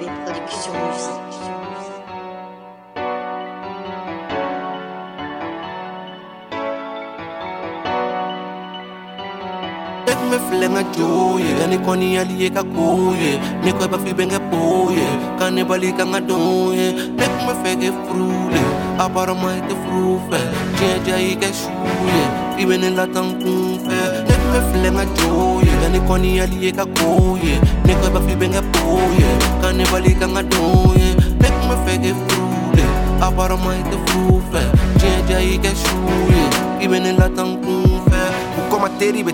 B Production Musique. Me flenga joye, yani kwani aliye kakoye, ne kwa bafi benga poye, kane balika ngadoye, nek me fege frule, abara mai te frufe, jeja ike shule, ibene la tankunfe, nek me flenga joye, yani kwani aliye kakoye, ne kwa bafi benga poye, kane balika ngadoye, nek me fege frule, abara mai te frufe, jeja ike shule, ibene la tankunfe. Koma teribe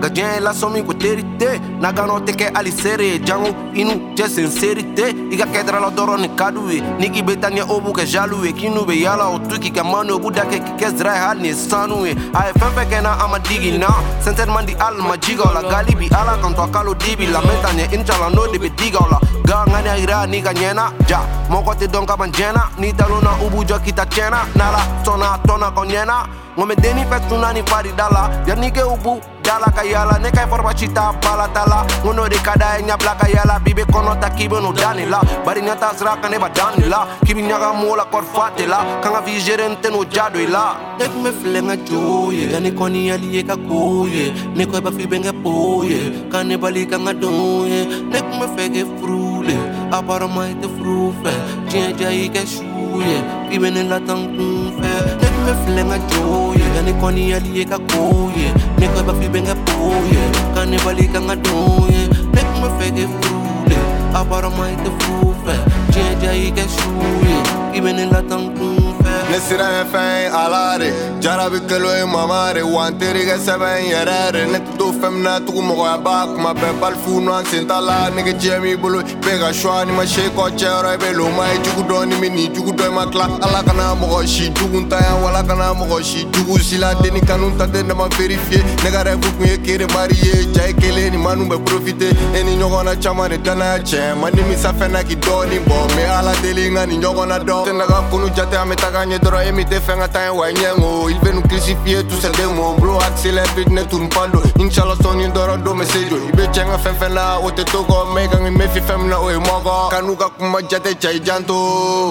Gadien la somi go terite Nagano teke alisere Django inu je sincerite Iga kedra la doro ni kadue Niki betanye obu ke jalue Kinube yala otuki ke manu Budake kikes dry hal ni sanue Ae fenfe ke na ama digi na Senter mandi alma jiga ola Galibi ala kanto akalo dibi La mentanye inchala no libe diga ola Ga ngani aira ni ganyena Ja moko te donka banjena Ni talona ubu jo kita chena Nala sona tona konyena Ngome deni petuna ni faridala Yanike ubu Dala kayala Neka forma chita bala tala Ngono de kada enya blaka yala Bibe kono takibe no danila Bari nyata zraka neba danila Kibi nyaga mola korfatela Kanga vigerente no jadoila Nek me flenga joye Yani koni aliye kakoye Neko eba fibenga poye Kane balika nga doye Nek me fege frule Abara maite frufe Jenja ike shuye Bibe nila tankunfe Me flenga joye, yani kwani aliye kakoye Neko bafi benga poye, kane balika nga doye Nek me fege frude, abara maite frufe Jeja ike shuye, ibene la tankunfe Nesira hefe in alare, jarabi kelo in mamare Wanteri ge sebe in yerere, netu do femna tuku mogo ya baku Ma pepa lfu nuan sintala, nige jemi bulu Pega shwa ni ma sheko chero ebe loma E jukudo ni mini, jukudo ima kla Ala kana mogo shi jukunta ya wala kana mogo shi Juku sila deni kanunta dena ma verifie Nega refu kunye kere marie Jai kele ni manu be profite Eni nyoko na chama ni tana ya chen Mani misa fena ki do ni bo Me ala deli nga ni nyoko na do Tena kafunu jate ametaka nye Dora emi te fenga tanya wa nyengo Il ve nu crucifie tu se demo Bro axile pit ne tu mpando Inchala soni ndoro do mesejo Ibe chenga fenfena o te toko Mega ngi mefi femna oe moko Kanuka kuma jate chai janto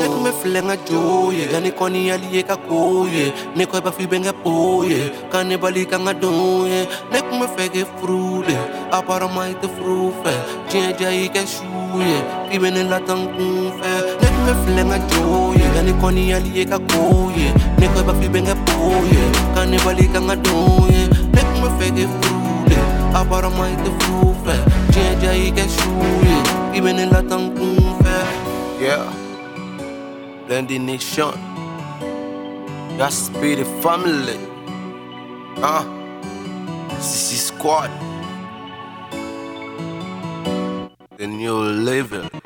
Nek me flenga joye Yani koni aliye kakoye Neko eba fi benga poye Kane balika nga doye Nek me fege frude Apara maite frufe Jenja ike shuye Ibe nila tankunfe Me flenga joye, yani koni aliye kakoye Neko eba fi benga poye, kane balika nga doye Nek me fege frude, abara maite frufe Jenja ike shuye, ibene la tankunfe Yeah, Blendee Nation That's Speedy Family CC Squad The New Level